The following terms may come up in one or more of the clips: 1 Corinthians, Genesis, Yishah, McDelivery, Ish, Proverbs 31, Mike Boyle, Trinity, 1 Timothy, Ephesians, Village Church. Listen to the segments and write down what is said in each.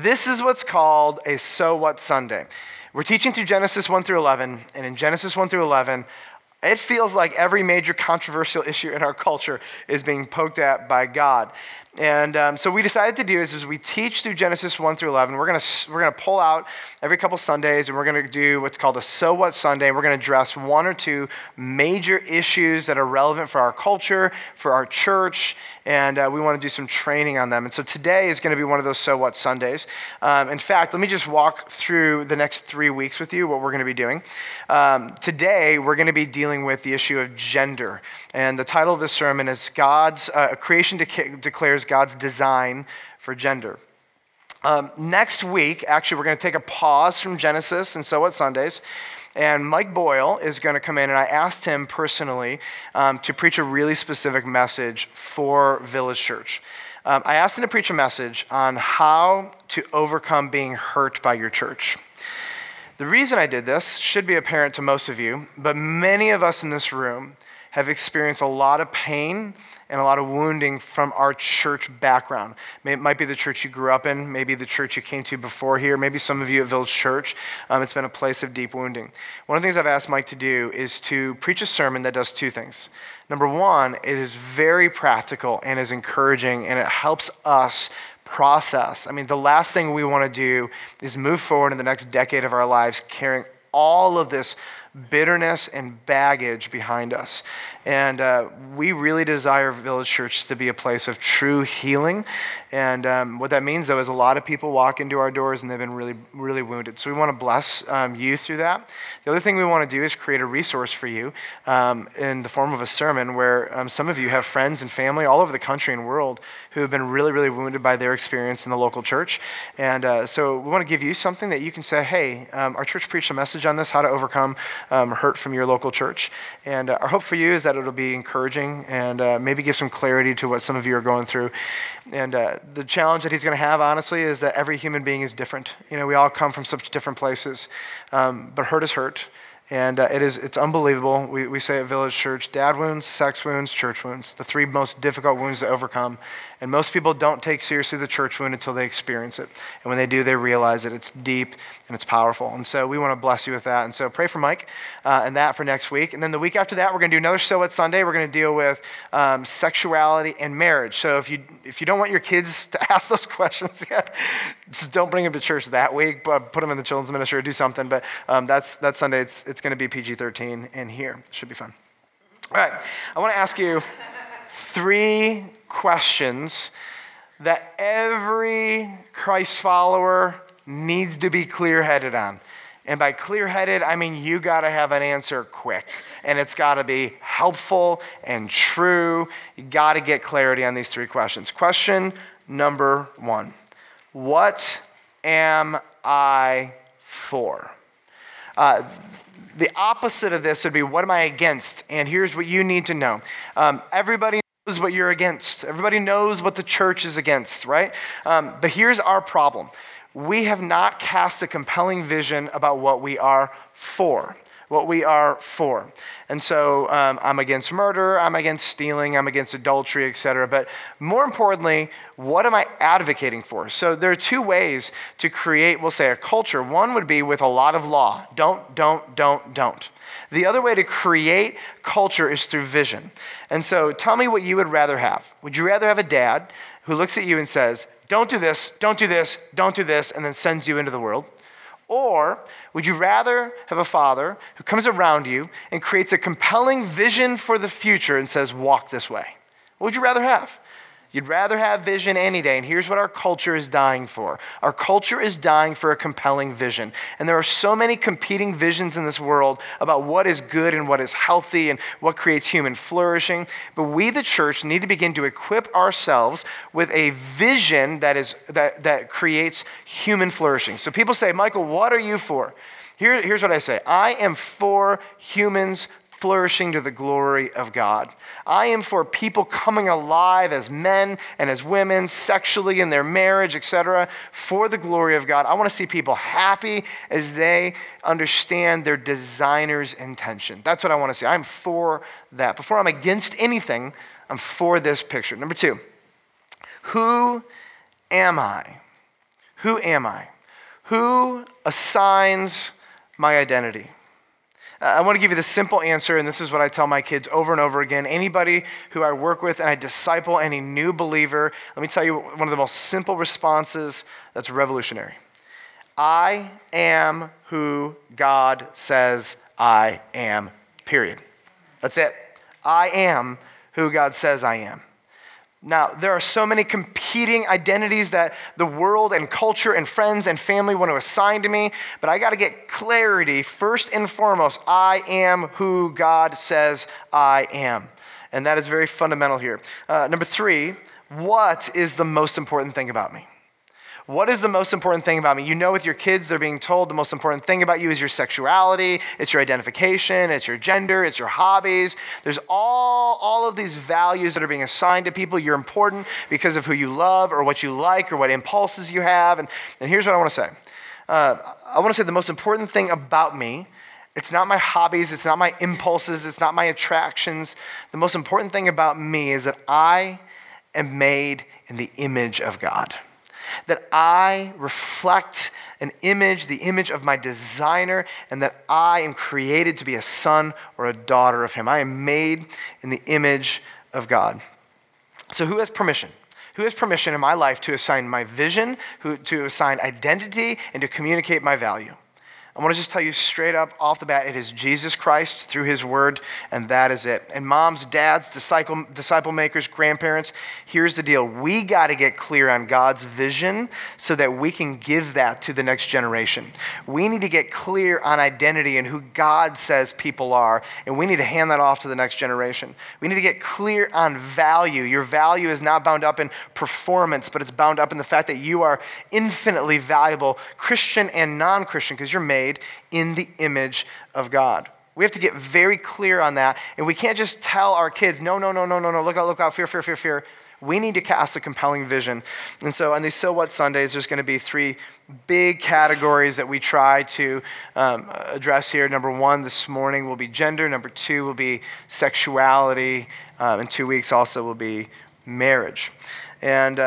This is what's called a So What Sunday. We're teaching through Genesis 1 through 11, and in Genesis 1 through 11, it feels like every major controversial issue in our culture is being poked at by God. And so we decided to do is, as we teach through Genesis 1 through 11, we're gonna pull out every couple Sundays, and we're gonna do what's called a So What Sunday. We're gonna address one or two major issues that are relevant for our culture, for our church, and we wanna do some training on them. And so today is gonna be one of those So What Sundays. In fact, let me just walk through the next 3 weeks with you, what we're gonna be doing. Today, we're gonna be dealing with the issue of gender. And the title of this sermon is God's Creation Declares God's design for gender. Next week, actually, we're going to take a pause from Genesis and So What Sundays, and Mike Boyle is going to come in, and I asked him personally to preach a really specific message for Village Church. I asked him to preach a message on how to overcome being hurt by your church. The reason I did this should be apparent to most of you, but many of us in this room have experienced a lot of pain and a lot of wounding from our church background. It might be the church you grew up in, maybe the church you came to before here, maybe some of you at Village Church. It's been a place of deep wounding. One of the things I've asked Mike to do is to preach a sermon that does two things. Number one, it is very practical and is encouraging, and it helps us process. I mean, the last thing we want to do is move forward in the next decade of our lives carrying all of this bitterness and baggage behind us. And we really desire Village Church to be a place of true healing. And what that means, though, is a lot of people walk into our doors and they've been really, really wounded. So we want to bless you through that. The other thing we want to do is create a resource for you in the form of a sermon where some of you have friends and family all over the country and world who have been really, really wounded by their experience in the local church. And so we want to give you something that you can say, hey, our church preached a message on this, how to overcome hurt from your local church. And our hope for you is that it'll be encouraging and maybe give some clarity to what some of you are going through. And the challenge that he's going to have, honestly, is that every human being is different. You know, we all come from such different places, but hurt is hurt. And it's unbelievable. We say at Village Church, dad wounds, sex wounds, church wounds, the three most difficult wounds to overcome. And most people don't take seriously the church wound until they experience it. And when they do, they realize that it's deep and it's powerful. And so we want to bless you with that. And so pray for Mike and that for next week. And then the week after that, we're going to do another So What Sunday. We're going to deal with sexuality and marriage. So if you don't want your kids to ask those questions yet, just don't bring them to church that week, but put them in the children's ministry or do something. But that Sunday, it's going to be PG-13 in here. It should be fun. All right, I want to ask you three questions that every Christ follower needs to be clear-headed on. And by clear-headed, I mean you got to have an answer quick. And it's got to be helpful and true. You got to get clarity on these three questions. Question number one, what am I for? The opposite of this would be, what am I against? And here's what you need to know. Everybody knows what you're against. Everybody knows what the church is against, right? But here's our problem. We have not cast a compelling vision about what we are for. And so I'm against murder, I'm against stealing, I'm against adultery, etc. But more importantly, what am I advocating for? So there are two ways to create, we'll say, a culture. One would be with a lot of law. Don't. The other way to create culture is through vision. And so tell me what you would rather have. Would you rather have a dad who looks at you and says, don't do this, don't do this, don't do this, and then sends you into the world? Or would you rather have a father who comes around you and creates a compelling vision for the future and says, walk this way? What would you rather have? You'd rather have vision any day, and here's what our culture is dying for. Our culture is dying for a compelling vision, and there are so many competing visions in this world about what is good and what is healthy and what creates human flourishing, but we, the church, need to begin to equip ourselves with a vision that creates human flourishing. So people say, Michael, what are you for? Here's what I say. I am for humans flourishing to the glory of God. I am for people coming alive as men and as women, sexually in their marriage, etc., for the glory of God. I want to see people happy as they understand their designer's intention. That's what I want to see. I'm for that. Before I'm against anything, I'm for this picture. Number two, who am I? Who am I? Who assigns my identity? I want to give you the simple answer, and this is what I tell my kids over and over again. Anybody who I work with and I disciple, any new believer, let me tell you one of the most simple responses that's revolutionary. I am who God says I am, period. That's it. I am who God says I am. Now, there are so many competing identities that the world and culture and friends and family want to assign to me, but I got to get clarity first and foremost. I am who God says I am. And that is very fundamental here. Number 3, what is the most important thing about me? What is the most important thing about me? You know, with your kids, they're being told the most important thing about you is your sexuality, it's your identification, it's your gender, it's your hobbies. There's all of these values that are being assigned to people. You're important because of who you love or what you like or what impulses you have. And here's what I want to say. I want to say the most important thing about me, it's not my hobbies, it's not my impulses, it's not my attractions. The most important thing about me is that I am made in the image of God. That I reflect an image, the image of my designer, and that I am created to be a son or a daughter of him. I am made in the image of God. So who has permission? Who has permission in my life to assign my vision, to assign identity, and to communicate my value? I want to just tell you straight up off the bat, it is Jesus Christ through his word, and that is it. And moms, dads, disciple makers, grandparents, here's the deal. We got to get clear on God's vision so that we can give that to the next generation. We need to get clear on identity and who God says people are, and we need to hand that off to the next generation. We need to get clear on value. Your value is not bound up in performance, but it's bound up in the fact that you are infinitely valuable, Christian and non-Christian, because you're made in the image of God. We have to get very clear on that, and we can't just tell our kids, no, look out, fear. We need to cast a compelling vision. And so on these So What Sundays, there's going to be 3 big categories that we try to address here. Number 1 this morning will be gender. Number 2 will be sexuality. In 2 weeks also will be marriage. And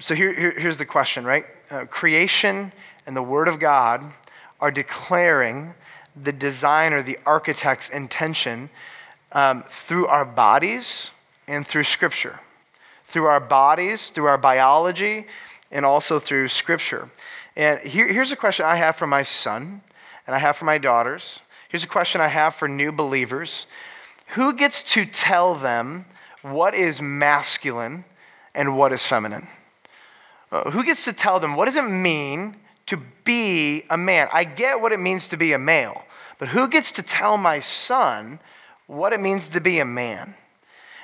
so here's the question, right? Creation and the Word of God are declaring the designer, the architect's intention through our bodies and through Scripture. Through our bodies, through our biology, and also through Scripture. And here's a question I have for my son, and I have for my daughters. Here's a question I have for new believers. Who gets to tell them what is masculine and what is feminine? Who gets to tell them what does it mean to be a man? I get what it means to be a male, but who gets to tell my son what it means to be a man?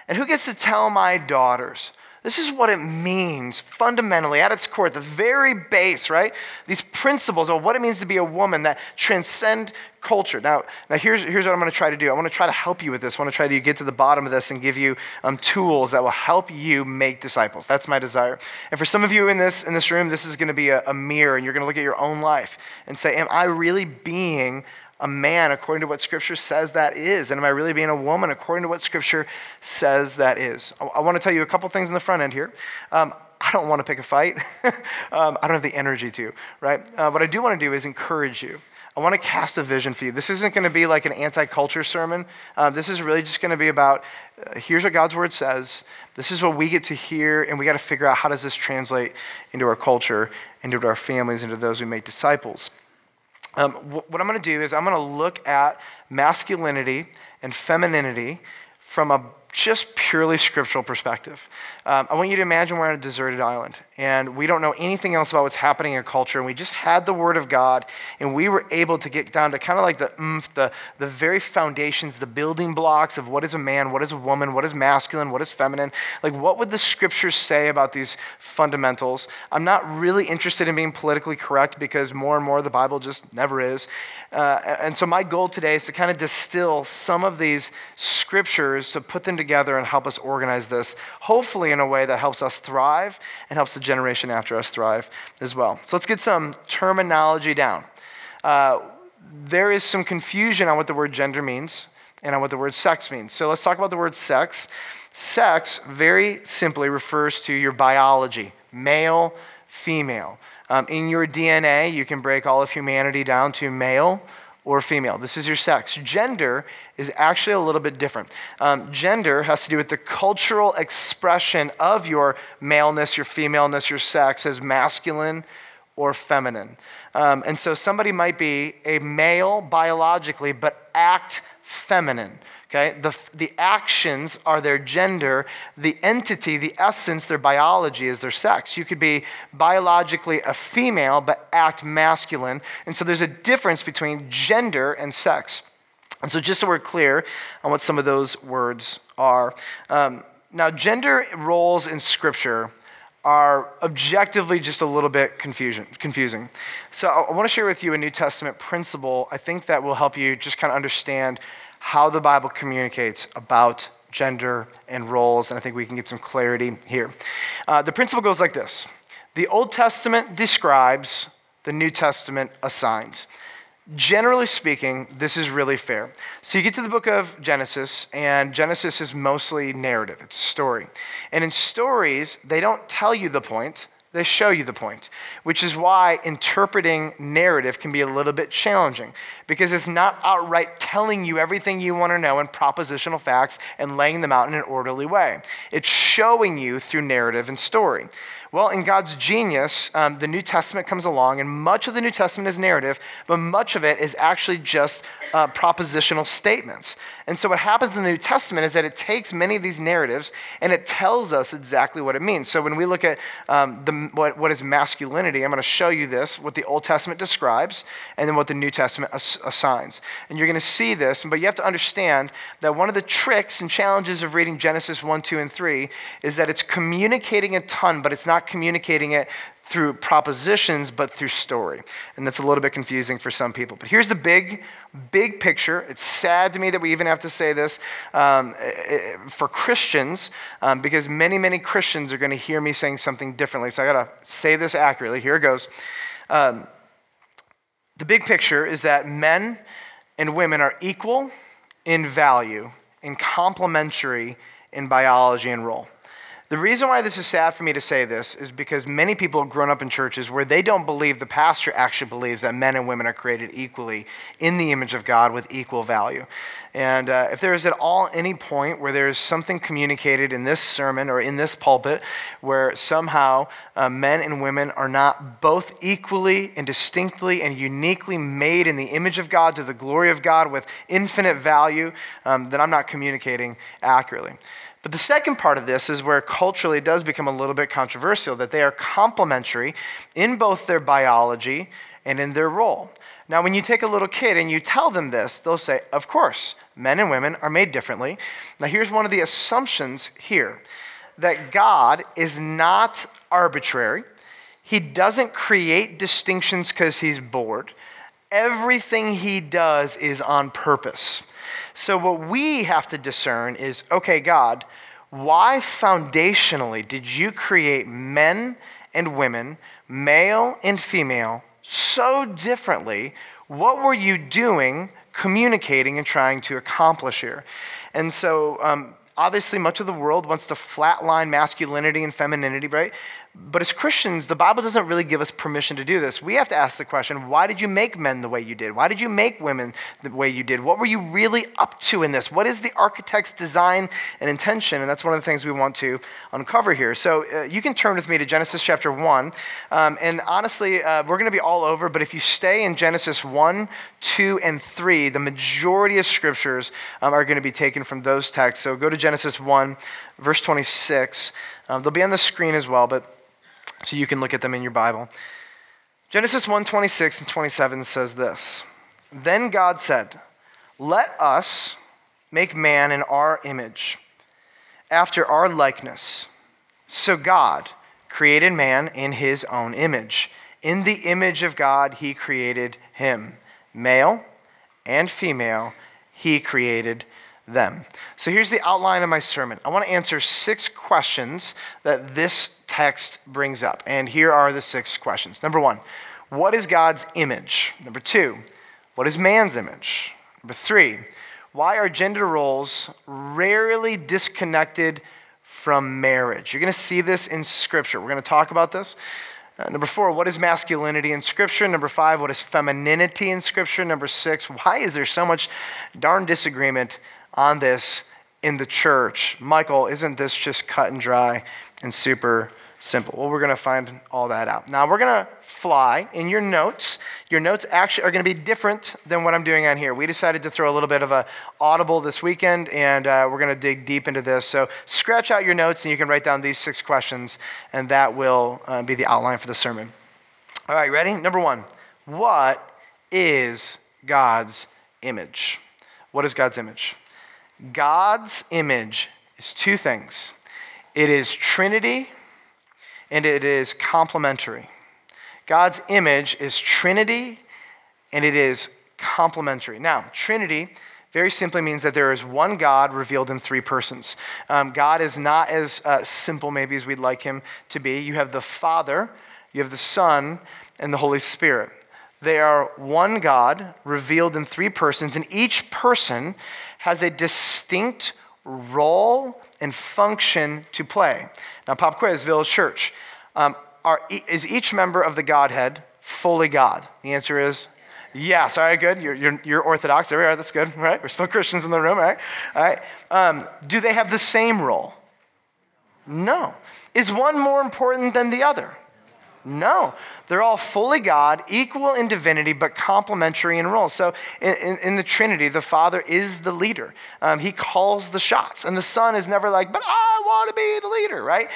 And who gets to tell my daughters? This is what it means fundamentally at its core, at the very base, right? These principles of what it means to be a woman that transcend culture. Now here's what I'm going to try to do. I want to try to help you with this. I want to try to get to the bottom of this and give you tools that will help you make disciples. That's my desire. And for some of you in this room, this is going to be a mirror, and you're going to look at your own life and say, am I really being a man according to what Scripture says that is? And am I really being a woman according to what Scripture says that is? I want to tell you a couple things in the front end here. I don't want to pick a fight. I don't have the energy to, right? What I do want to do is encourage you. I want to cast a vision for you. This isn't going to be like an anti-culture sermon. This is really just going to be about, here's what God's word says. This is what we get to hear, and we got to figure out how does this translate into our culture, into our families, into those we make disciples. What I'm going to do is I'm going to look at masculinity and femininity from a just purely scriptural perspective. I want you to imagine we're on a deserted island, and we don't know anything else about what's happening in culture, and we just had the Word of God, and we were able to get down to kind of like the very foundations, the building blocks of what is a man, what is a woman, what is masculine, what is feminine. Like, what would the Scriptures say about these fundamentals? I'm not really interested in being politically correct because more and more the Bible just never is. And so my goal today is to kind of distill some of these Scriptures to put them together and help us organize this, hopefully in a way that helps us thrive and helps the generation after us thrive as well. So let's get some terminology down. There is some confusion on what the word gender means and on what the word sex means. So let's talk about the word sex. Sex very simply refers to your biology, male, female. In your DNA, you can break all of humanity down to male or female. This is your sex. Gender is actually a little bit different. Gender has to do with the cultural expression of your maleness, your femaleness, your sex as masculine or feminine. And so somebody might be a male biologically, but act feminine. Okay, the actions are their gender, the entity, the essence, their biology is their sex. You could be biologically a female but act masculine. And so there's a difference between gender and sex. And so just so we're clear on what some of those words are. Now, gender roles in Scripture are objectively just a little bit confusing. So I want to share with you a New Testament principle I think that will help you just kind of understand how the Bible communicates about gender and roles, and I think we can get some clarity here. The principle goes like this. The Old Testament describes, the New Testament assigns. Generally speaking, this is really fair. So you get to the book of Genesis, and Genesis is mostly narrative. It's story. And in stories, they don't tell you the point. They show you the point, which is why interpreting narrative can be a little bit challenging because it's not outright telling you everything you want to know in propositional facts and laying them out in an orderly way. It's showing you through narrative and story. Well, in God's genius, the New Testament comes along, and much of the New Testament is narrative, but much of it is actually just propositional statements. And so what happens in the New Testament is that it takes many of these narratives, and it tells us exactly what it means. So when we look at what is masculinity, I'm going to show you this, what the Old Testament describes, and then what the New Testament assigns. And you're going to see this, but you have to understand that one of the tricks and challenges of reading Genesis 1, 2, and 3 is that it's communicating a ton, but it's not communicating it through propositions, but through story. And that's a little bit confusing for some people. But here's the big picture. It's sad to me that we even have to say this for Christians, because many Christians are going to hear me saying something differently. So I got to say this accurately. Here it goes. The big picture is that men and women are equal in value and complementary in biology and role. The reason why this is sad for me to say this is because many people have grown up in churches where they don't believe the pastor actually believes that men and women are created equally in the image of God with equal value. And if there is at all any point where there is something communicated in this sermon or in this pulpit where somehow men and women are not both equally and distinctly and uniquely made in the image of God to the glory of God with infinite value, then I'm not communicating accurately. But the second part of this is where culturally it does become a little bit controversial, that they are complementary in both their biology and in their role. Now, when you take a little kid and you tell them this, they'll say, of course, men and women are made differently. Now, here's one of the assumptions here, that God is not arbitrary. He doesn't create distinctions because he's bored. Everything he does is on purpose. So what we have to discern is, okay, God, why foundationally did you create men and women, male and female, so differently? What were you doing, communicating, and trying to accomplish here? And so obviously much of the world wants to flatline masculinity and femininity, right? But as Christians, the Bible doesn't really give us permission to do this. We have to ask the question, why did you make men the way you did? Why did you make women the way you did? What were you really up to in this? What is the architect's design and intention? And that's one of the things we want to uncover here. So you can turn with me to Genesis chapter 1. And honestly, we're going to be all over. But if you stay in Genesis 1, 2, and 3, the majority of scriptures are going to be taken from those texts. So go to Genesis 1, verse 26. They'll be on the screen as well, but so you can look at them in your Bible. Genesis 1, 26 and 27 says this. Then God said, let us make man in our image, after our likeness. So God created man in his own image. In the image of God, he created him. Male and female, he created them. So here's the outline of my sermon. I want to answer 6 questions that this text brings up. And here are the 6 questions. Number 1, what is God's image? Number 2, what is man's image? Number 3, why are gender roles rarely disconnected from marriage? You're going to see this in Scripture. We're going to talk about this. Number four, what is masculinity in Scripture? Number five, what is femininity in Scripture? Number six, why is there so much darn disagreement on this in the church? Michael, isn't this just cut and dry and super simple? Well, we're going to find all that out. Now, we're going to fly in your notes. Your notes actually are going to be different than what I'm doing on here. We decided to throw a little bit of an audible this weekend, and we're going to dig deep into this. So scratch out your notes, and you can write down these six questions, and that will be the outline for the sermon. All right, ready? Number one, what is God's image? What is God's image? God's image is two things. It is Trinity, and it is complementary. God's image is Trinity, and it is complementary. Now, Trinity very simply means that there is one God revealed in three persons. God is not as simple maybe as we'd like him to be. You have the Father, you have the Son, and the Holy Spirit. They are one God revealed in three persons, and each person has a distinct role and function to play. Now, pop quiz, Village Church. Is each member of the Godhead fully God? The answer is yes. All right, good. You're Orthodox. There we are. That's good. All right. We're still Christians in the room. All right. All right. Do they have the same role? No. Is one more important than the other? No. They're all fully God, equal in divinity, but complementary in role. So in the Trinity, the Father is the leader. He calls the shots. And the Son is never like, but I want to be the leader, right?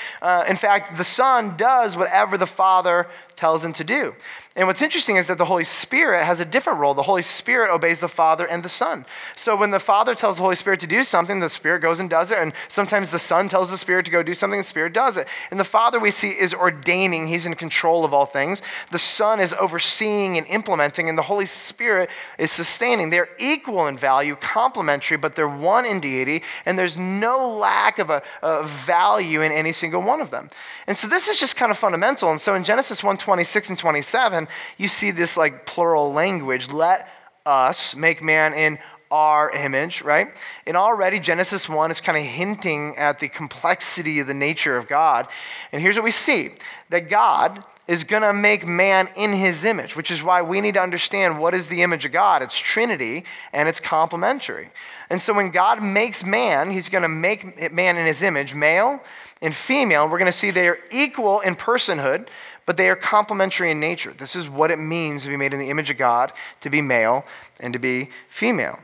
In fact, the Son does whatever the Father tells him to do. And what's interesting is that the Holy Spirit has a different role. The Holy Spirit obeys the Father and the Son. So when the Father tells the Holy Spirit to do something, the Spirit goes and does it. And sometimes the Son tells the Spirit to go do something, the Spirit does it. And the Father, we see, is ordaining. He's in control of all things. The Son is overseeing and implementing, and the Holy Spirit is sustaining. They're equal in value, complementary, but they're one in deity, and there's no lack of a value in any single one of them. And so this is just kind of fundamental. And so in Genesis 1:26 and 27, you see this like plural language, let us make man in our image, right? And already Genesis 1 is kind of hinting at the complexity of the nature of God. And here's what we see, that God is going to make man in his image, which is why we need to understand what is the image of God. It's Trinity, and it's complementary. And so when God makes man, he's going to make man in his image, male and female. We're going to see they are equal in personhood, but they are complementary in nature. This is what it means to be made in the image of God, to be male and to be female.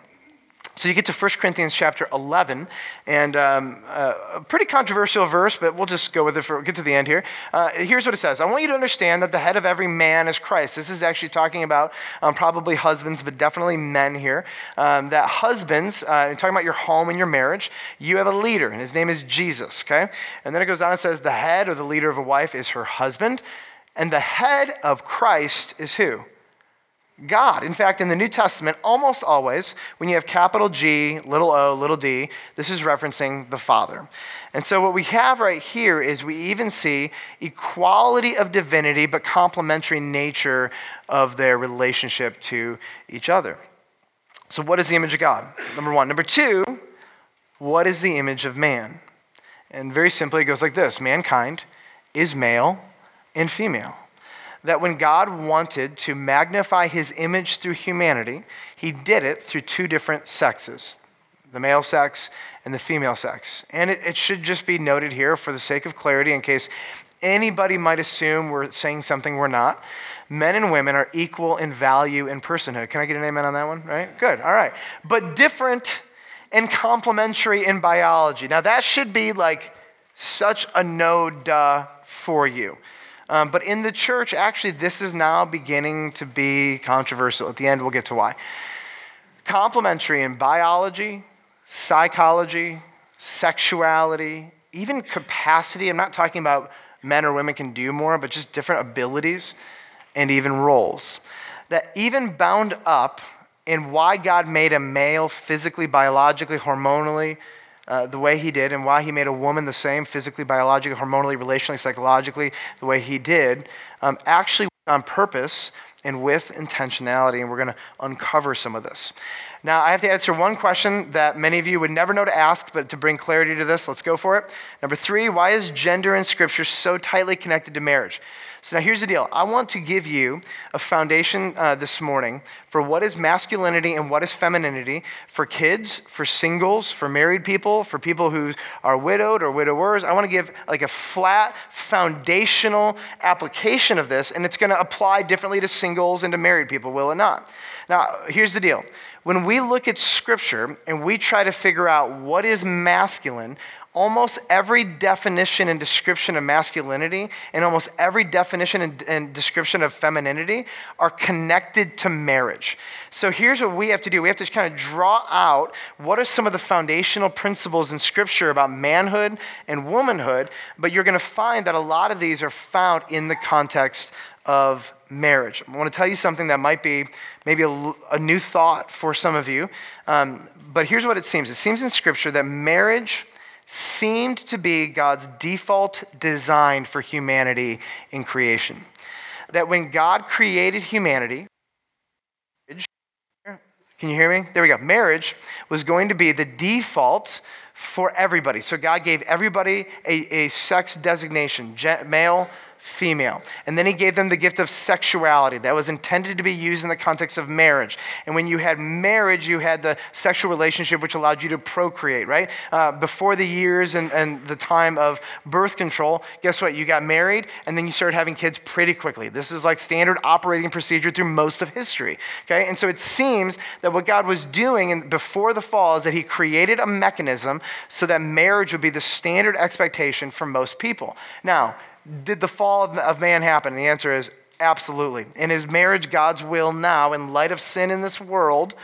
So you get to 1 Corinthians chapter 11, and a pretty controversial verse, but we'll just go with it. We'll get to the end here. Here's what it says. I want you to understand that the head of every man is Christ. This is actually talking about probably husbands, but definitely men here. That husbands, talking about your home and your marriage, you have a leader, and his name is Jesus, okay? And then it goes on and says the head or the leader of a wife is her husband, and the head of Christ is who? God. In fact, in the New Testament, almost always, when you have capital G, little o, little d, this is referencing the Father. And so what we have right here is we even see equality of divinity, but complementary nature of their relationship to each other. So what is the image of God? Number one. Number two, what is the image of man? And very simply, it goes like this. Mankind is male and female. That when God wanted to magnify his image through humanity, he did it through two different sexes, the male sex and the female sex. And it should just be noted here for the sake of clarity in case anybody might assume we're saying something we're not. Men and women are equal in value and personhood. Can I get an amen on that one? Right? Good. All right. But different and complementary in biology. Now that should be like such a no duh for you. But in the church, actually, this is now beginning to be controversial. At the end, we'll get to why. Complementary in biology, psychology, sexuality, even capacity. I'm not talking about men or women can do more, but just different abilities and even roles. That even bound up in why God made a male physically, biologically, hormonally, the way he did, and why he made a woman the same physically, biologically, hormonally, relationally, psychologically, the way he did, actually on purpose and with intentionality, and we're going to uncover some of this. Now, I have to answer one question that many of you would never know to ask, but to bring clarity to this, let's go for it. Number three, why is gender in Scripture so tightly connected to marriage? So now here's the deal. I want to give you a foundation this morning for what is masculinity and what is femininity for kids, for singles, for married people, for people who are widowed or widowers. I want to give like a flat foundational application of this, and it's going to apply differently to singles and to married people, will it not? Now, here's the deal. When we look at scripture and we try to figure out what is masculine, almost every definition and description of masculinity and almost every definition and description of femininity are connected to marriage. So here's what we have to do. We have to kind of draw out what are some of the foundational principles in scripture about manhood and womanhood, but you're going to find that a lot of these are found in the context of marriage. I want to tell you something that might be maybe a new thought for some of you, but here's what it seems. It seems in scripture that marriage seemed to be God's default design for humanity in creation. That when God created humanity, can you hear me? There we go. Marriage was going to be the default for everybody. So God gave everybody a sex designation, male, female. And then he gave them the gift of sexuality that was intended to be used in the context of marriage. And when you had marriage, you had the sexual relationship which allowed you to procreate, right? Before the years and the time of birth control, guess what? You got married and then you started having kids pretty quickly. This is like standard operating procedure through most of history, okay? And so it seems that what God was doing before the fall is that he created a mechanism so that marriage would be the standard expectation for most people. Now, did the fall of man happen? And the answer is absolutely. And is marriage God's will now in light of sin in this world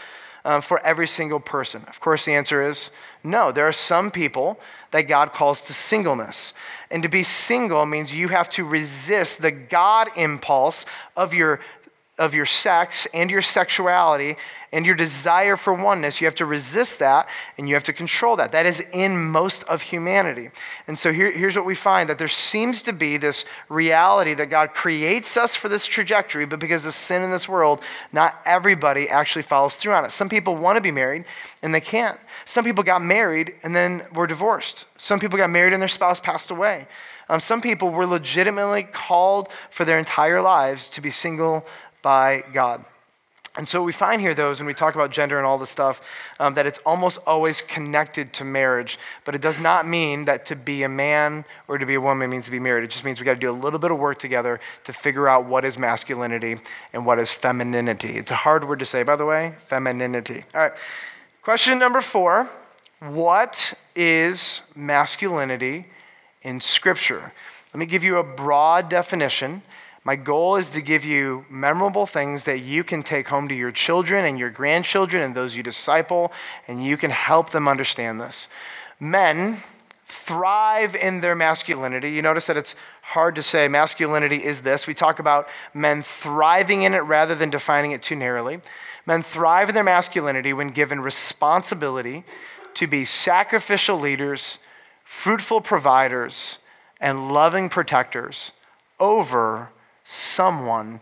for every single person? Of course, the answer is no. There are some people that God calls to singleness. And to be single means you have to resist the God impulse of your sex and your sexuality and your desire for oneness. You have to resist that and you have to control that. That is in most of humanity. And so here's what we find, that there seems to be this reality that God creates us for this trajectory, but because of sin in this world, not everybody actually follows through on it. Some people want to be married and they can't. Some people got married and then were divorced. Some people got married and their spouse passed away. Some people were legitimately called for their entire lives to be single by God. And so what we find here, though, is when we talk about gender and all this stuff, that it's almost always connected to marriage, but it does not mean that to be a man or to be a woman means to be married. It just means we got to do a little bit of work together to figure out what is masculinity and what is femininity. It's a hard word to say, by the way, femininity. All right, question number 4, what is masculinity in Scripture? Let me give you a broad definition. My goal is to give you memorable things that you can take home to your children and your grandchildren and those you disciple, and you can help them understand this. Men thrive in their masculinity. You notice that it's hard to say masculinity is this. We talk about men thriving in it rather than defining it too narrowly. Men thrive in their masculinity when given responsibility to be sacrificial leaders, fruitful providers, and loving protectors over someone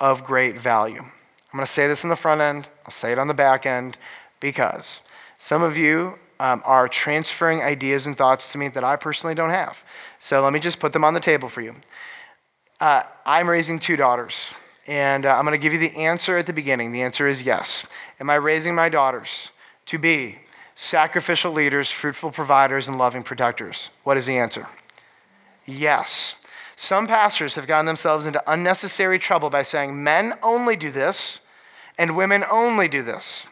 of great value. I'm going to say this in the front end. I'll say it on the back end because some of you are transferring ideas and thoughts to me that I personally don't have. So let me just put them on the table for you. I'm raising 2 daughters, and I'm going to give you the answer at the beginning. The answer is yes. Am I raising my daughters to be sacrificial leaders, fruitful providers, and loving protectors? What is the answer? Yes. Some pastors have gotten themselves into unnecessary trouble by saying men only do this and women only do this.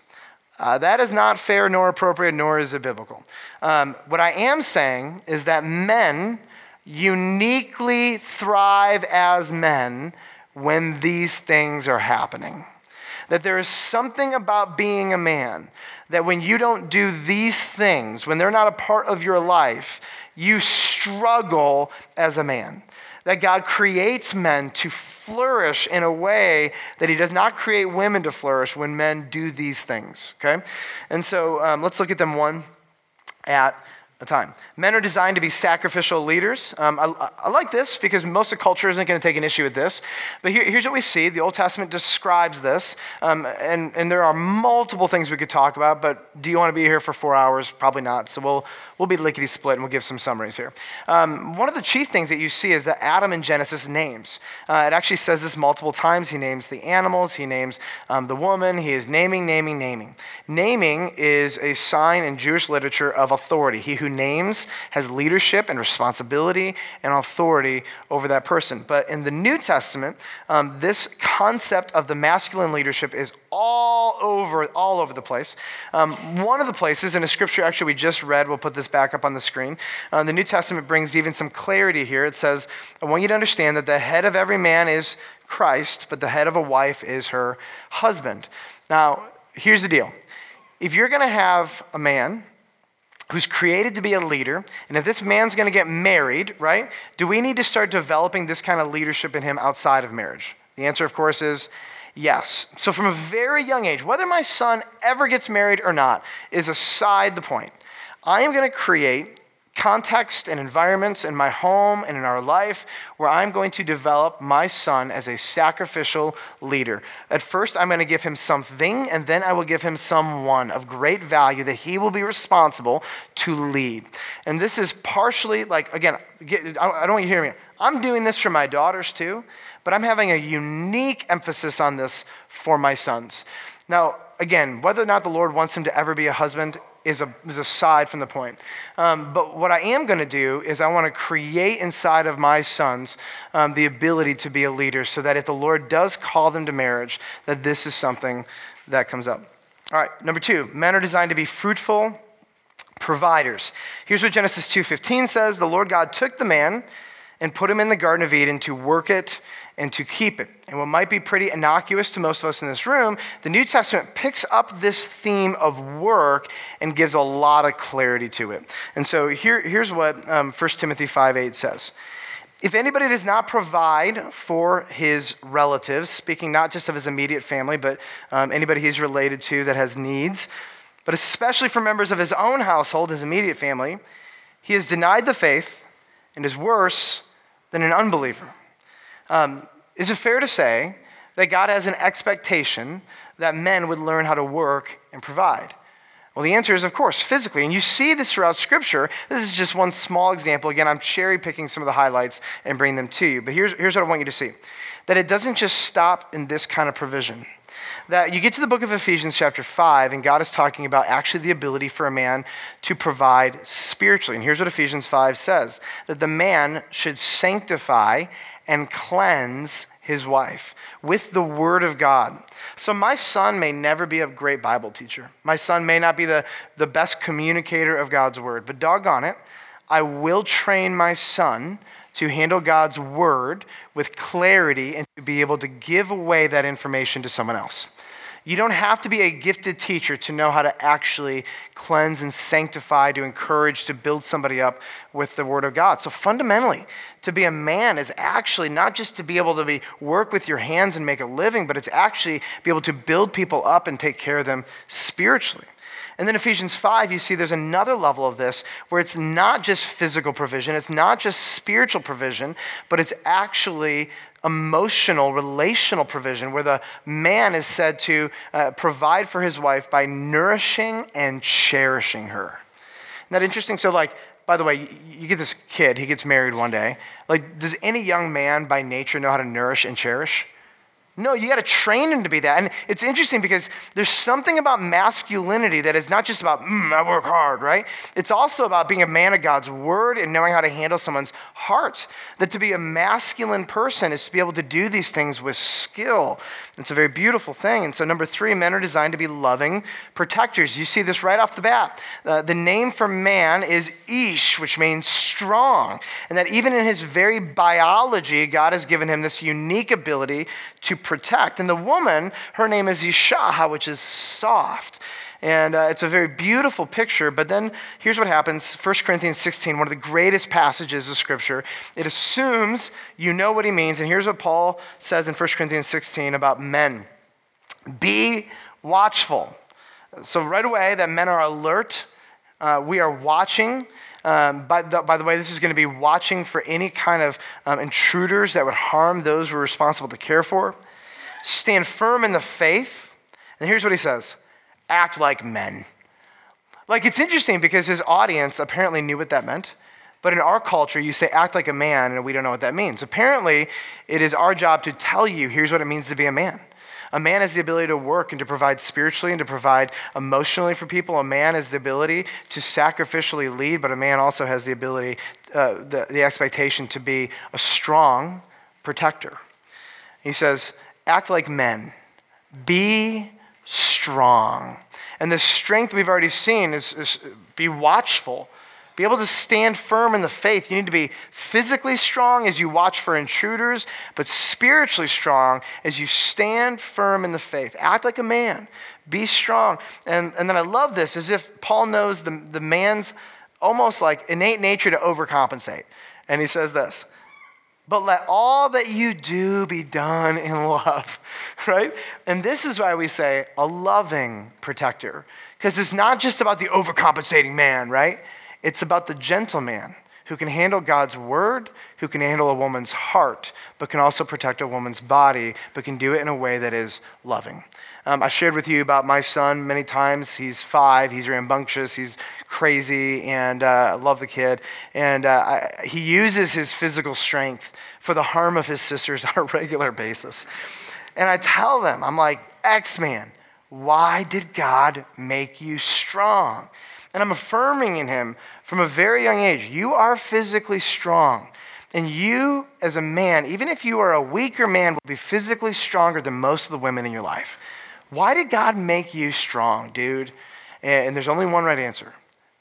That is not fair nor appropriate, nor is it biblical. What I am saying is that men uniquely thrive as men when these things are happening. That there is something about being a man that when you don't do these things, when they're not a part of your life, you struggle as a man. That God creates men to flourish in a way that he does not create women to flourish when men do these things, okay? And so let's look at them one at a time. Men are designed to be sacrificial leaders. I like this because most of culture isn't going to take an issue with this. But here's what we see. The Old Testament describes this. And there are multiple things we could talk about, but do you want to be here for 4 hours? Probably not. So we'll be lickety-split and we'll give some summaries here. One of the chief things that you see is that Adam in Genesis names. It actually says this multiple times. He names the animals. He names the woman. He is naming. Naming is a sign in Jewish literature of authority. He who names has leadership and responsibility and authority over that person. But in the New Testament, this concept of the masculine leadership is all over the place. One of the places in a scripture actually we just read, we'll put this back up on the screen. The New Testament brings even some clarity here. It says, I want you to understand that the head of every man is Christ, but the head of a wife is her husband. Now, here's the deal. If you're going to have a man who's created to be a leader, and if this man's going to get married, right, do we need to start developing this kind of leadership in him outside of marriage? The answer, of course, is yes. So from a very young age, whether my son ever gets married or not is aside the point. I am going to create context and environments in my home and in our life where I'm going to develop my son as a sacrificial leader. At first, I'm going to give him something, and then I will give him someone of great value that he will be responsible to lead. And this is partially like, again, I don't want you to hear me. I'm doing this for my daughters too, but I'm having a unique emphasis on this for my sons. Now, again, whether or not the Lord wants him to ever be a husband is aside from the point. But what I am going to do is I want to create inside of my sons the ability to be a leader so that if the Lord does call them to marriage, that this is something that comes up. All right, number 2, men are designed to be fruitful providers. Here's what Genesis 2:15 says. The Lord God took the man and put him in the Garden of Eden to work it and to keep it. And what might be pretty innocuous to most of us in this room, the New Testament picks up this theme of work and gives a lot of clarity to it. And so here's what 1 Timothy 5:8 says. If anybody does not provide for his relatives, speaking not just of his immediate family, but anybody he's related to that has needs, but especially for members of his own household, his immediate family, he has denied the faith and is worse than an unbeliever. Is it fair to say that God has an expectation that men would learn how to work and provide? Well, the answer is, of course, physically. And you see this throughout Scripture. This is just one small example. Again, I'm cherry-picking some of the highlights and bringing them to you. But here's what I want you to see. That it doesn't just stop in this kind of provision. That you get to the book of Ephesians chapter 5, and God is talking about actually the ability for a man to provide spiritually. And here's what Ephesians 5 says. That the man should sanctify and cleanse his wife with the word of God. So my son may never be a great Bible teacher. My son may not be the best communicator of God's word, but doggone it, I will train my son to handle God's word with clarity and to be able to give away that information to someone else. You don't have to be a gifted teacher to know how to actually cleanse and sanctify, to encourage, to build somebody up with the word of God. So fundamentally, to be a man is actually not just to be able to work with your hands and make a living, but it's actually be able to build people up and take care of them spiritually. And then Ephesians 5, you see there's another level of this where it's not just physical provision, it's not just spiritual provision, but it's actually emotional, relational provision where the man is said to provide for his wife by nourishing and cherishing her. Isn't that interesting? So like, by the way, you get this kid, he gets married one day. Like, does any young man by nature know how to nourish and cherish? No, you got to train him to be that. And it's interesting because there's something about masculinity that is not just about, I work hard, right? It's also about being a man of God's word and knowing how to handle someone's heart. That to be a masculine person is to be able to do these things with skill. It's a very beautiful thing. And so number 3, men are designed to be loving protectors. You see this right off the bat. The name for man is Ish, which means strong. And that even in his very biology, God has given him this unique ability to protect. And the woman, her name is Yishah, which is soft. And it's a very beautiful picture. But then here's what happens. 1 Corinthians 16, one of the greatest passages of Scripture. It assumes you know what he means. And here's what Paul says in 1 Corinthians 16 about men. Be watchful. So right away that men are alert, We are watching. By the way, this is going to be watching for any kind of intruders that would harm those we're responsible to care for. Stand firm in the faith. And here's what he says. Act like men. Like, it's interesting because his audience apparently knew what that meant. But in our culture, you say act like a man, and we don't know what that means. Apparently, it is our job to tell you here's what it means to be a man. A man has the ability to work and to provide spiritually and to provide emotionally for people. A man has the ability to sacrificially lead, but a man also has the ability, the expectation to be a strong protector. He says, act like men. Be strong. And the strength we've already seen is be watchful. Be able to stand firm in the faith. You need to be physically strong as you watch for intruders, but spiritually strong as you stand firm in the faith. Act like a man. Be strong. And then I love this, as if Paul knows the man's almost like innate nature to overcompensate. And he says this, but let all that you do be done in love, right? And this is why we say a loving protector, because it's not just about the overcompensating man, right? It's about the gentleman who can handle God's word, who can handle a woman's heart, but can also protect a woman's body, but can do it in a way that is loving. I shared with you about my son many times. He's 5. He's rambunctious. He's crazy, and I love the kid. And he uses his physical strength for the harm of his sisters on a regular basis. And I tell them, I'm like, X-Man, why did God make you strong? And I'm affirming in him from a very young age, you are physically strong. And you, as a man, even if you are a weaker man, will be physically stronger than most of the women in your life. Why did God make you strong, dude? And there's only one right answer.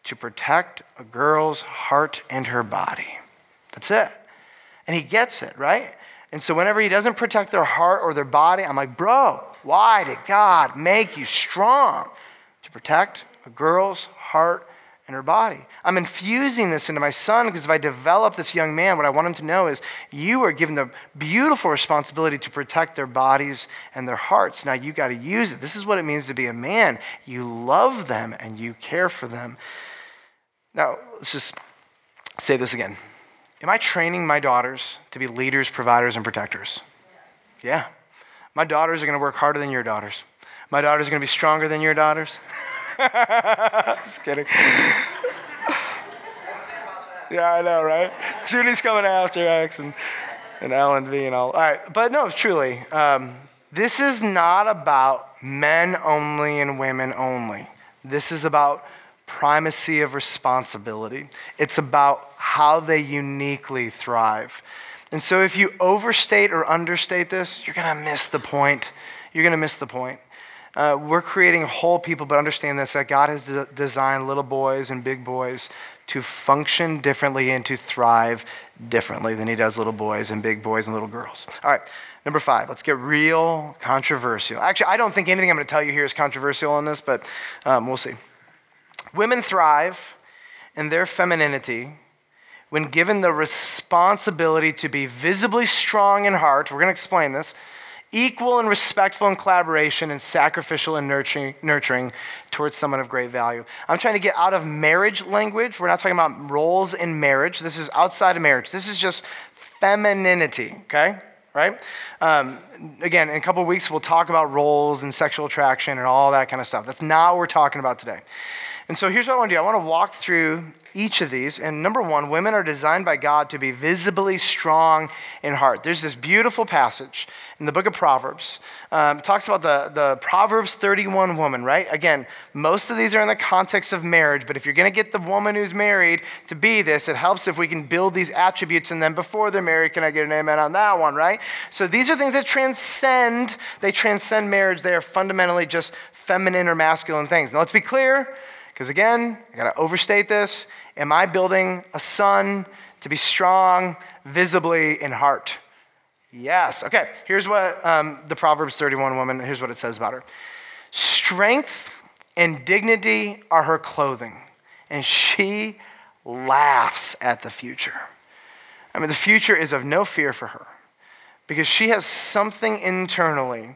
To protect a girl's heart and her body. That's it. And he gets it, right? And so whenever he doesn't protect their heart or their body, I'm like, bro, why did God make you strong? To protect a girl's heart and her body. I'm infusing this into my son, because if I develop this young man, what I want him to know is you are given the beautiful responsibility to protect their bodies and their hearts. Now you got to use it. This is what it means to be a man. You love them and you care for them. Now, let's just say this again. Am I training my daughters to be leaders, providers, and protectors? Yeah. My daughters are going to work harder than your daughters. My daughters are going to be stronger than your daughters. Just kidding. Yeah, I know, right? Judy's coming after X and Alan V and all. All right, but no, truly, this is not about men only and women only. This is about primacy of responsibility. It's about how they uniquely thrive. And so if you overstate or understate this, you're going to miss the point. You're going to miss the point. We're creating whole people, but understand this, that God has designed little boys and big boys to function differently and to thrive differently than he does little boys and big boys and little girls. All right, number 5, let's get real controversial. Actually, I don't think anything I'm going to tell you here is controversial on this, but we'll see. Women thrive in their femininity when given the responsibility to be visibly strong in heart. We're going to explain this. Equal and respectful in collaboration, and sacrificial and nurturing towards someone of great value. I'm trying to get out of marriage language. We're not talking about roles in marriage. This is outside of marriage. This is just femininity, okay? Right? Again, in a couple of weeks, we'll talk about roles and sexual attraction and all that kind of stuff. That's not what we're talking about today. And so here's what I want to do. I want to walk through each of these. And number 1, women are designed by God to be visibly strong in heart. There's this beautiful passage in the book of Proverbs. It talks about the Proverbs 31 woman, right? Again, most of these are in the context of marriage, but if you're going to get the woman who's married to be this, it helps if we can build these attributes in them before they're married. Can I get an amen on that one, right? So these are things that transcend marriage. They are fundamentally just feminine or masculine things. Now let's be clear, because again, I got to overstate this. Am I building a son to be strong visibly in heart? Yes. Okay, here's what the Proverbs 31 woman, here's what it says about her. Strength and dignity are her clothing, and she laughs at the future. I mean, the future is of no fear for her, because she has something internally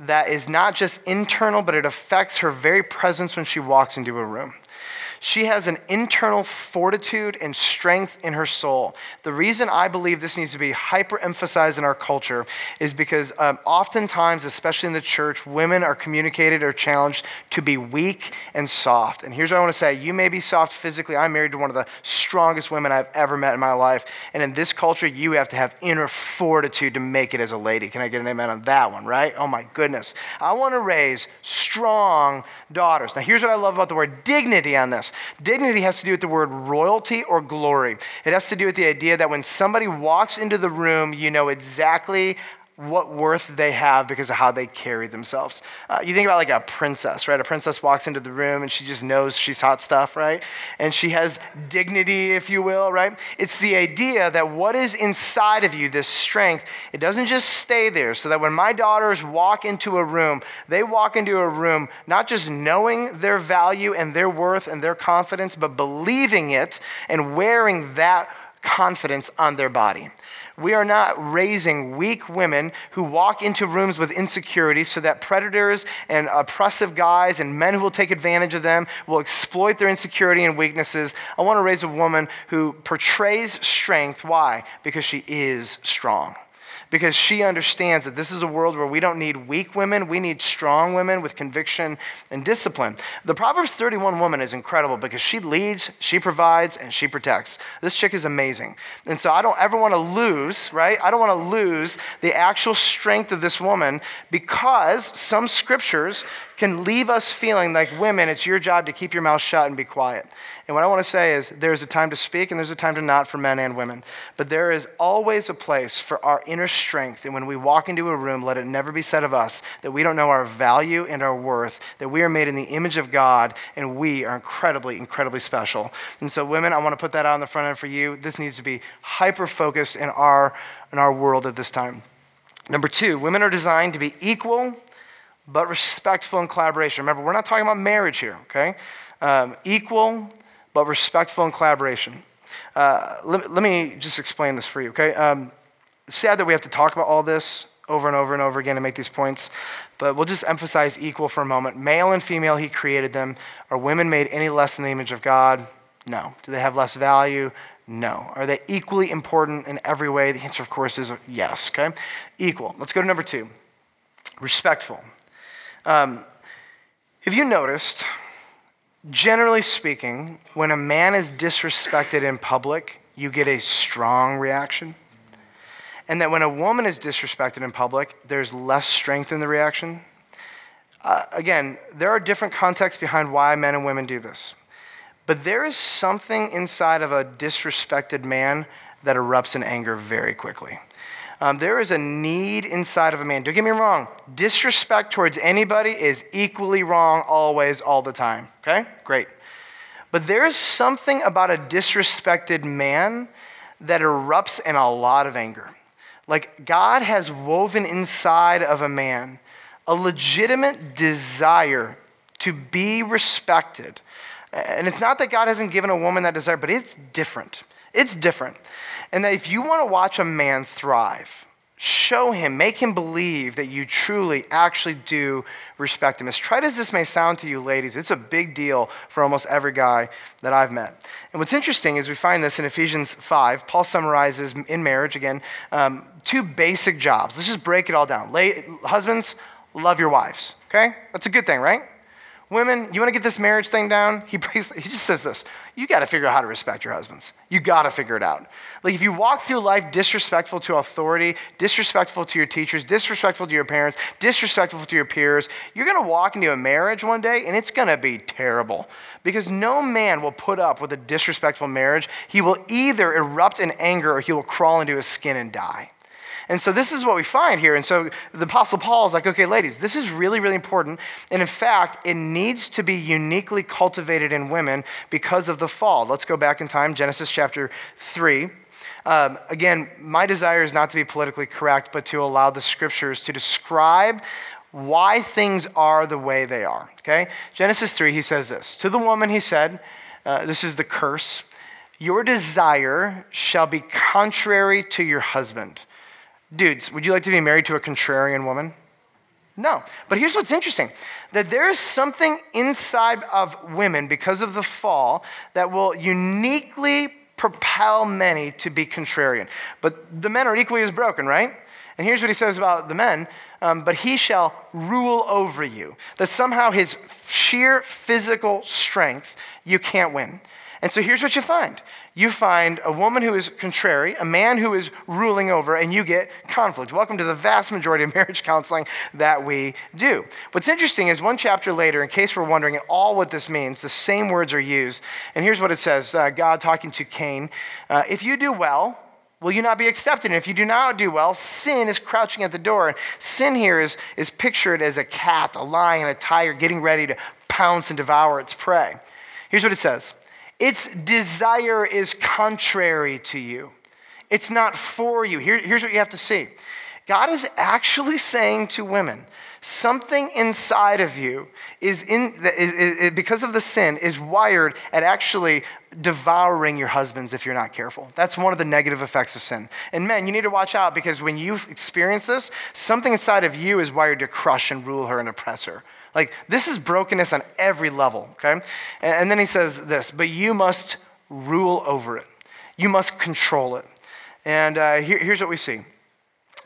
that is not just internal, but it affects her very presence when she walks into a room. She has an internal fortitude and strength in her soul. The reason I believe this needs to be hyper-emphasized in our culture is because oftentimes, especially in the church, women are communicated or challenged to be weak and soft. And here's what I want to say. You may be soft physically. I'm married to one of the strongest women I've ever met in my life. And in this culture, you have to have inner fortitude to make it as a lady. Can I get an amen on that one, right? Oh my goodness. I want to raise strong daughters. Now here's what I love about the word dignity on this. Dignity has to do with the word royalty or glory. It has to do with the idea that when somebody walks into the room, you know exactly what worth they have because of how they carry themselves. You think about like a princess, right? A princess walks into the room and she just knows she's hot stuff, right? And she has dignity, if you will, right? It's the idea that what is inside of you, this strength, it doesn't just stay there, so that when my daughters walk into a room, they walk into a room not just knowing their value and their worth and their confidence, but believing it and wearing that confidence on their body. We are not raising weak women who walk into rooms with insecurity so that predators and oppressive guys and men who will take advantage of them will exploit their insecurity and weaknesses. I want to raise a woman who portrays strength. Why? Because she is strong. Because she understands that this is a world where we don't need weak women. We need strong women with conviction and discipline. The Proverbs 31 woman is incredible because she leads, she provides, and she protects. This chick is amazing. And so I don't ever want to lose, right? I don't want to lose the actual strength of this woman, because some scriptures can leave us feeling like, women, it's your job to keep your mouth shut and be quiet. And what I want to say is there's a time to speak and there's a time to not, for men and women. But there is always a place for our inner strength. And when we walk into a room, let it never be said of us that we don't know our value and our worth, that we are made in the image of God and we are incredibly, incredibly special. And so women, I want to put that out on the front end for you. This needs to be hyper-focused in our world at this time. Number two, women are designed to be equal but respectful and collaboration. Remember, we're not talking about marriage here, okay? Equal, but respectful and collaboration. Let me just explain this for you, okay? Sad that we have to talk about all this over and over and over again to make these points, but we'll just emphasize equal for a moment. Male and female, he created them. Are women made any less in the image of God? No. Do they have less value? No. Are they equally important in every way? The answer, of course, is yes, okay? Equal. Let's go to number two, respectful. If you noticed, generally speaking, when a man is disrespected in public, you get a strong reaction. And that when a woman is disrespected in public, there's less strength in the reaction. Again, there are different contexts behind why men and women do this. But there is something inside of a disrespected man that erupts in anger very quickly. There is a need inside of a man. Don't get me wrong. Disrespect towards anybody is equally wrong always, all the time. Okay? Great. But there is something about a disrespected man that erupts in a lot of anger. Like, God has woven inside of a man a legitimate desire to be respected. And it's not that God hasn't given a woman that desire, but it's different. It's different. And that if you want to watch a man thrive, show him, make him believe that you truly actually do respect him. As trite as this may sound to you, ladies, it's a big deal for almost every guy that I've met. And what's interesting is we find this in Ephesians 5. Paul summarizes in marriage, again, two basic jobs. Let's just break it all down. Husbands, love your wives, okay? That's a good thing, right? Women, you want to get this marriage thing down? He just says this. You got to figure out how to respect your husbands. You got to figure it out. Like, if you walk through life disrespectful to authority, disrespectful to your teachers, disrespectful to your parents, disrespectful to your peers, you're going to walk into a marriage one day and it's going to be terrible, because no man will put up with a disrespectful marriage. He will either erupt in anger or he will crawl into his skin and die. And so this is what we find here. And so the Apostle Paul is like, okay, ladies, this is really, really important. And in fact, it needs to be uniquely cultivated in women because of the fall. Let's go back in time, Genesis chapter 3. Again, my desire is not to be politically correct, but to allow the scriptures to describe why things are the way they are, okay? Genesis 3, he says this. To the woman, he said, this is the curse, your desire shall be contrary to your husband. Dudes, would you like to be married to a contrarian woman? No. But here's what's interesting, that there is something inside of women because of the fall that will uniquely propel many to be contrarian. But the men are equally as broken, right? And here's what he says about the men, but he shall rule over you. That somehow his sheer physical strength, you can't win. And so here's what you find. You find a woman who is contrary, a man who is ruling over, and you get conflict. Welcome to the vast majority of marriage counseling that we do. What's interesting is one chapter later, in case we're wondering at all what this means, the same words are used. And here's what it says, God talking to Cain, if you do well, will you not be accepted? And if you do not do well, sin is crouching at the door. Sin here is pictured as a cat, a lion, a tiger, getting ready to pounce and devour its prey. Here's what it says. Its desire is contrary to you. It's not for you. Here's what you have to see. God is actually saying to women, something inside of you is because of the sin, is wired at actually devouring your husbands if you're not careful. That's one of the negative effects of sin. And men, you need to watch out, because when you experience this, something inside of you is wired to crush and rule her and oppress her. Like, this is brokenness on every level, okay? And then he says this, but you must rule over it. You must control it. And here's what we see.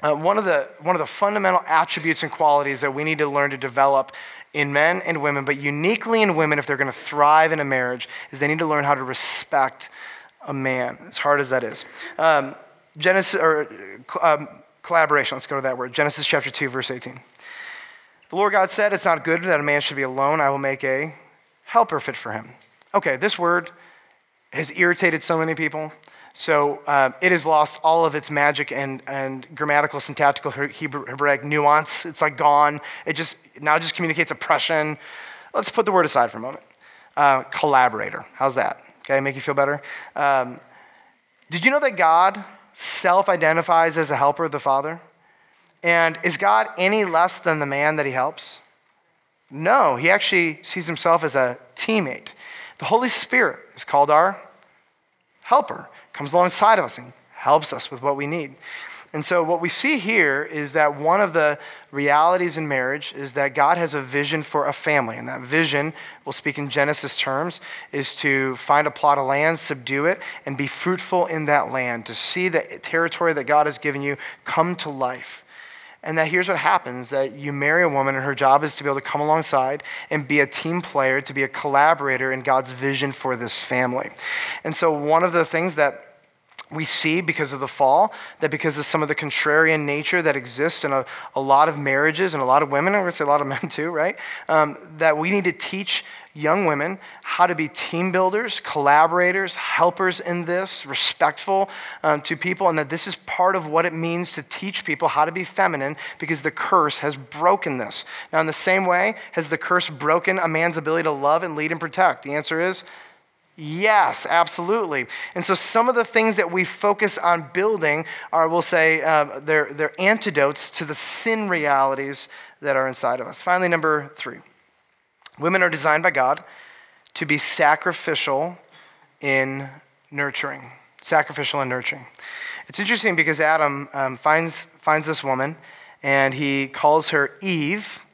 One of the fundamental attributes and qualities that we need to learn to develop in men and women, but uniquely in women if they're going to thrive in a marriage, is they need to learn how to respect a man, as hard as that is. Collaboration, let's go to that word. Genesis chapter 2, verse 18. The Lord God said, it's not good that a man should be alone. I will make a helper fit for him. Okay, this word has irritated so many people. So it has lost all of its magic and grammatical, syntactical, Hebraic nuance. It's like gone. It just now just communicates oppression. Let's put the word aside for a moment. Collaborator. How's that? Okay, make you feel better? Did you know that God self-identifies as a helper of the Father? And is God any less than the man that he helps? No, he actually sees himself as a teammate. The Holy Spirit is called our helper, comes alongside of us and helps us with what we need. And so what we see here is that one of the realities in marriage is that God has a vision for a family. And that vision, we'll speak in Genesis terms, is to find a plot of land, subdue it, and be fruitful in that land, to see the territory that God has given you come to life. And that here's what happens, that you marry a woman and her job is to be able to come alongside and be a team player, to be a collaborator in God's vision for this family. And so one of the things that we see because of the fall, that because of some of the contrarian nature that exists in a lot of marriages and a lot of women, I'm going to say a lot of men too, right? That we need to teach young women how to be team builders, collaborators, helpers in this, respectful to people, and that this is part of what it means to teach people how to be feminine, because the curse has broken this. Now, in the same way, has the curse broken a man's ability to love and lead and protect? The answer is yes, absolutely. And so some of the things that we focus on building are, we'll say, they're antidotes to the sin realities that are inside of us. Finally, number 3. Women are designed by God to be sacrificial in nurturing. Sacrificial in nurturing. It's interesting because Adam finds this woman, and he calls her Eve,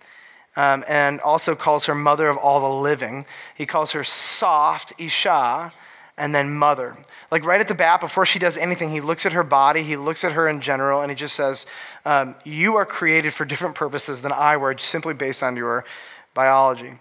and also calls her mother of all the living. He calls her soft, Isha, and then mother. Like right at the bat, before she does anything, he looks at her body, he looks at her in general, and he just says, you are created for different purposes than I were, simply based on your biology.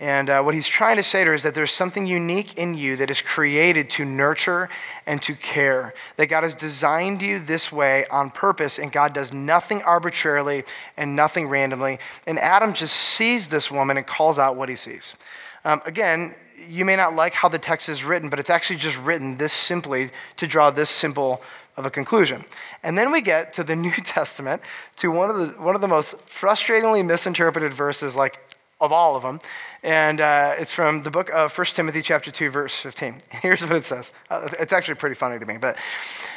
And what he's trying to say to her is that there's something unique in you that is created to nurture and to care, that God has designed you this way on purpose, and God does nothing arbitrarily and nothing randomly. And Adam just sees this woman and calls out what he sees. Again, you may not like how the text is written, but it's actually just written this simply to draw this simple of a conclusion. And then we get to the New Testament, to one of the most frustratingly misinterpreted verses, like, of all of them, and it's from the book of 1 Timothy chapter 2, verse 15. Here's what it says. It's actually pretty funny to me, but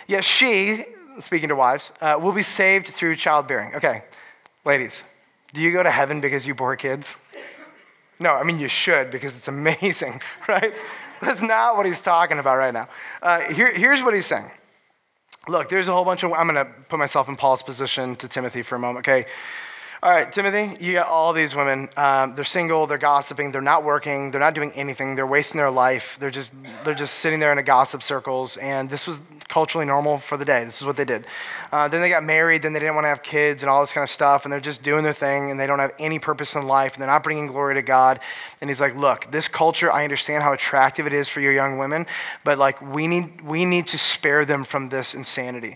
yes, she, speaking to wives, will be saved through childbearing. Okay, ladies, do you go to heaven because you bore kids? No, I mean you should, because it's amazing, right? That's not what he's talking about right now. Here's what he's saying. Look, there's a whole bunch of, I'm going to put myself in Paul's position to Timothy for a moment, okay? All right, Timothy, you got all these women. They're single, they're gossiping, they're not working, they're not doing anything, they're wasting their life. They're just sitting there in a gossip circles, and this was culturally normal for the day. This is what they did. Then they got married, then they didn't want to have kids and all this kind of stuff, and they're just doing their thing, and they don't have any purpose in life, and they're not bringing glory to God. And he's like, look, this culture, I understand how attractive it is for your young women, but like we need to spare them from this insanity.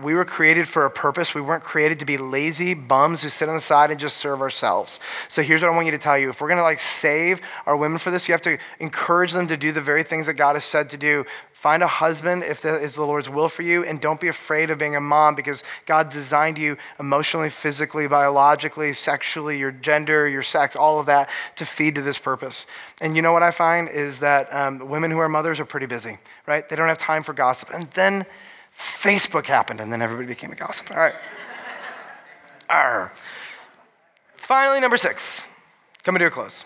We were created for a purpose. We weren't created to be lazy bums who sit on the side and just serve ourselves. So here's what I want you to tell you. If we're going to like save our women for this, you have to encourage them to do the very things that God has said to do. Find a husband if that is the Lord's will for you, and don't be afraid of being a mom, because God designed you emotionally, physically, biologically, sexually, your gender, your sex, all of that to feed to this purpose. And you know what I find is that women who are mothers are pretty busy, right? They don't have time for gossip. And then Facebook happened, and then everybody became a gossip. All right. Arr. Finally, number 6, coming to a close.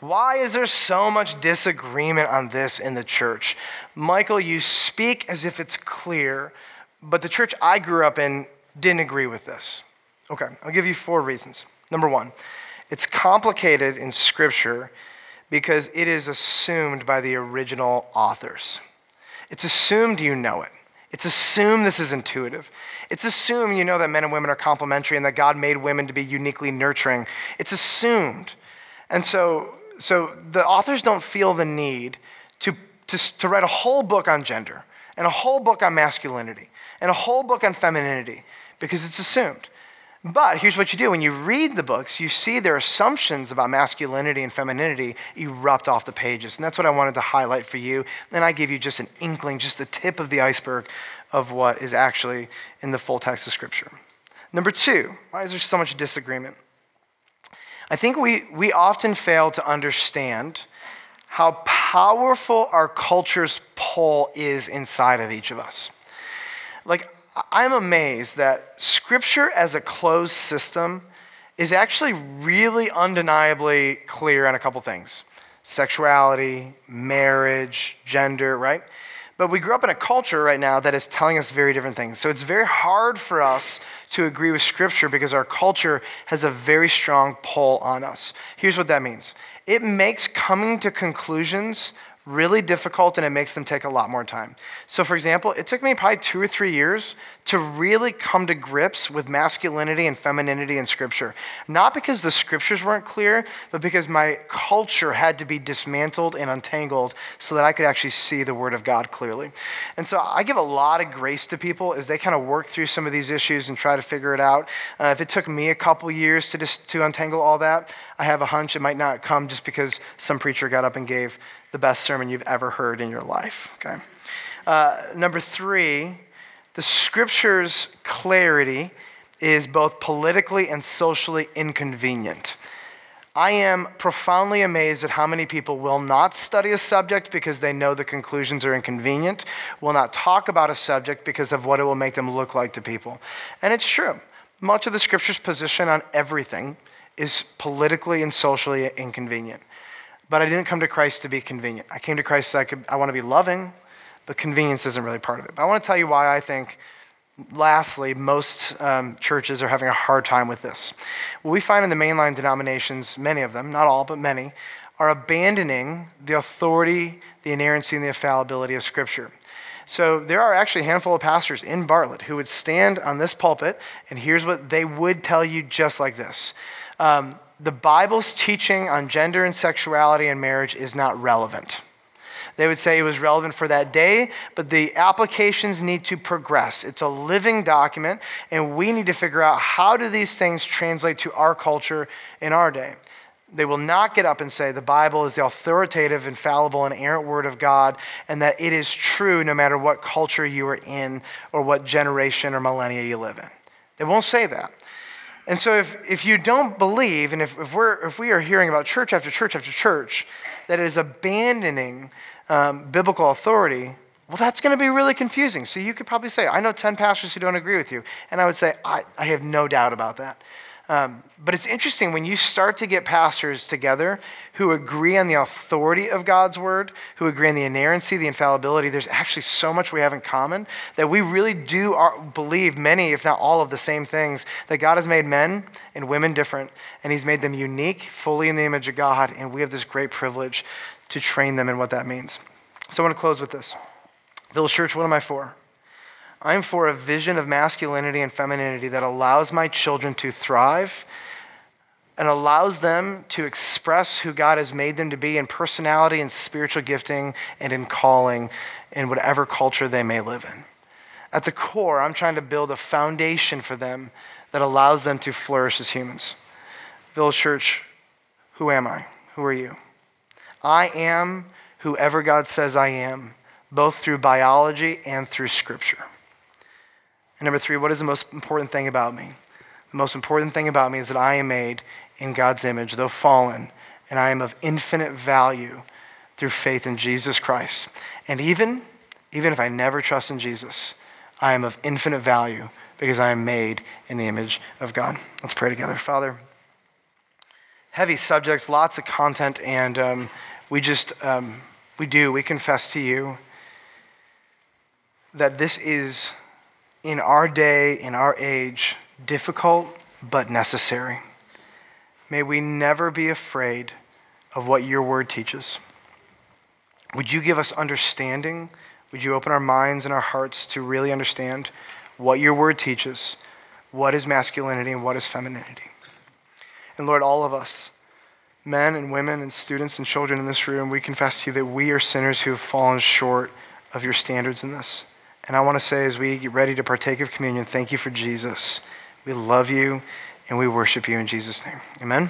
Why is there so much disagreement on this in the church? Michael, you speak as if it's clear, but the church I grew up in didn't agree with this. Okay, I'll give you 4 reasons. Number 1, it's complicated in Scripture because it is assumed by the original authors. It's assumed you know it. It's assumed this is intuitive. It's assumed you know that men and women are complementary and that God made women to be uniquely nurturing. It's assumed. And so the authors don't feel the need to write a whole book on gender and a whole book on masculinity and a whole book on femininity because it's assumed. But here's what you do. When you read the books, you see their assumptions about masculinity and femininity erupt off the pages. And that's what I wanted to highlight for you. And I give you just an inkling, just the tip of the iceberg of what is actually in the full text of Scripture. Number 2, why is there so much disagreement? I think we often fail to understand how powerful our culture's pull is inside of each of us. Like, I'm amazed that Scripture as a closed system is actually really undeniably clear on a couple things. Sexuality, marriage, gender, right? But we grew up in a culture right now that is telling us very different things. So it's very hard for us to agree with Scripture because our culture has a very strong pull on us. Here's what that means. It makes coming to conclusions really difficult, and it makes them take a lot more time. So for example, it took me probably 2 or 3 years to really come to grips with masculinity and femininity in Scripture. Not because the Scriptures weren't clear, but because my culture had to be dismantled and untangled so that I could actually see the Word of God clearly. And so I give a lot of grace to people as they kind of work through some of these issues and try to figure it out. If it took me a couple years to untangle all that, I have a hunch it might not come just because some preacher got up and gave the best sermon you've ever heard in your life, okay? Number 3, the Scripture's clarity is both politically and socially inconvenient. I am profoundly amazed at how many people will not study a subject because they know the conclusions are inconvenient, will not talk about a subject because of what it will make them look like to people. And it's true. Much of the Scripture's position on everything is politically and socially inconvenient. But I didn't come to Christ to be convenient. I came to Christ so I want to be loving, but convenience isn't really part of it. But I want to tell you why I think, lastly, most churches are having a hard time with this. What we find in the mainline denominations, many of them, not all, but many, are abandoning the authority, the inerrancy, and the infallibility of Scripture. So there are actually a handful of pastors in Bartlett who would stand on this pulpit, and here's what they would tell you just like this. The Bible's teaching on gender and sexuality and marriage is not relevant. They would say it was relevant for that day, but the applications need to progress. It's a living document, and we need to figure out how do these things translate to our culture in our day. They will not get up and say the Bible is the authoritative, infallible, and errant word of God, and that it is true no matter what culture you are in or what generation or millennia you live in. They won't say that. And so if you don't believe, and if we are hearing about church after church after church that is abandoning biblical authority, well, that's going to be really confusing. So you could probably say, I know 10 pastors who don't agree with you. And I would say, I have no doubt about that. But it's interesting when you start to get pastors together who agree on the authority of God's word, who agree on the inerrancy, the infallibility, there's actually so much we have in common that we really do believe many, if not all, of the same things, that God has made men and women different, and he's made them unique, fully in the image of God, and we have this great privilege to train them in what that means. So I want to close with this. Village Church, what am I for? I'm for a vision of masculinity and femininity that allows my children to thrive and allows them to express who God has made them to be in personality and spiritual gifting and in calling in whatever culture they may live in. At the core, I'm trying to build a foundation for them that allows them to flourish as humans. Village Church, who am I? Who are you? I am whoever God says I am, both through biology and through scripture. And number three, what is the most important thing about me? The most important thing about me is that I am made in God's image, though fallen, and I am of infinite value through faith in Jesus Christ. And even if I never trust in Jesus, I am of infinite value because I am made in the image of God. Let's pray together. Father, heavy subjects, lots of content, and we confess to you that this is, in our day, in our age, difficult but necessary. May we never be afraid of what your word teaches. Would you give us understanding? Would you open our minds and our hearts to really understand what your word teaches, what is masculinity and what is femininity? And Lord, all of us, men and women and students and children in this room, we confess to you that we are sinners who have fallen short of your standards in this. And I want to say, as we get ready to partake of communion, thank you for Jesus. We love you and we worship you in Jesus' name. Amen.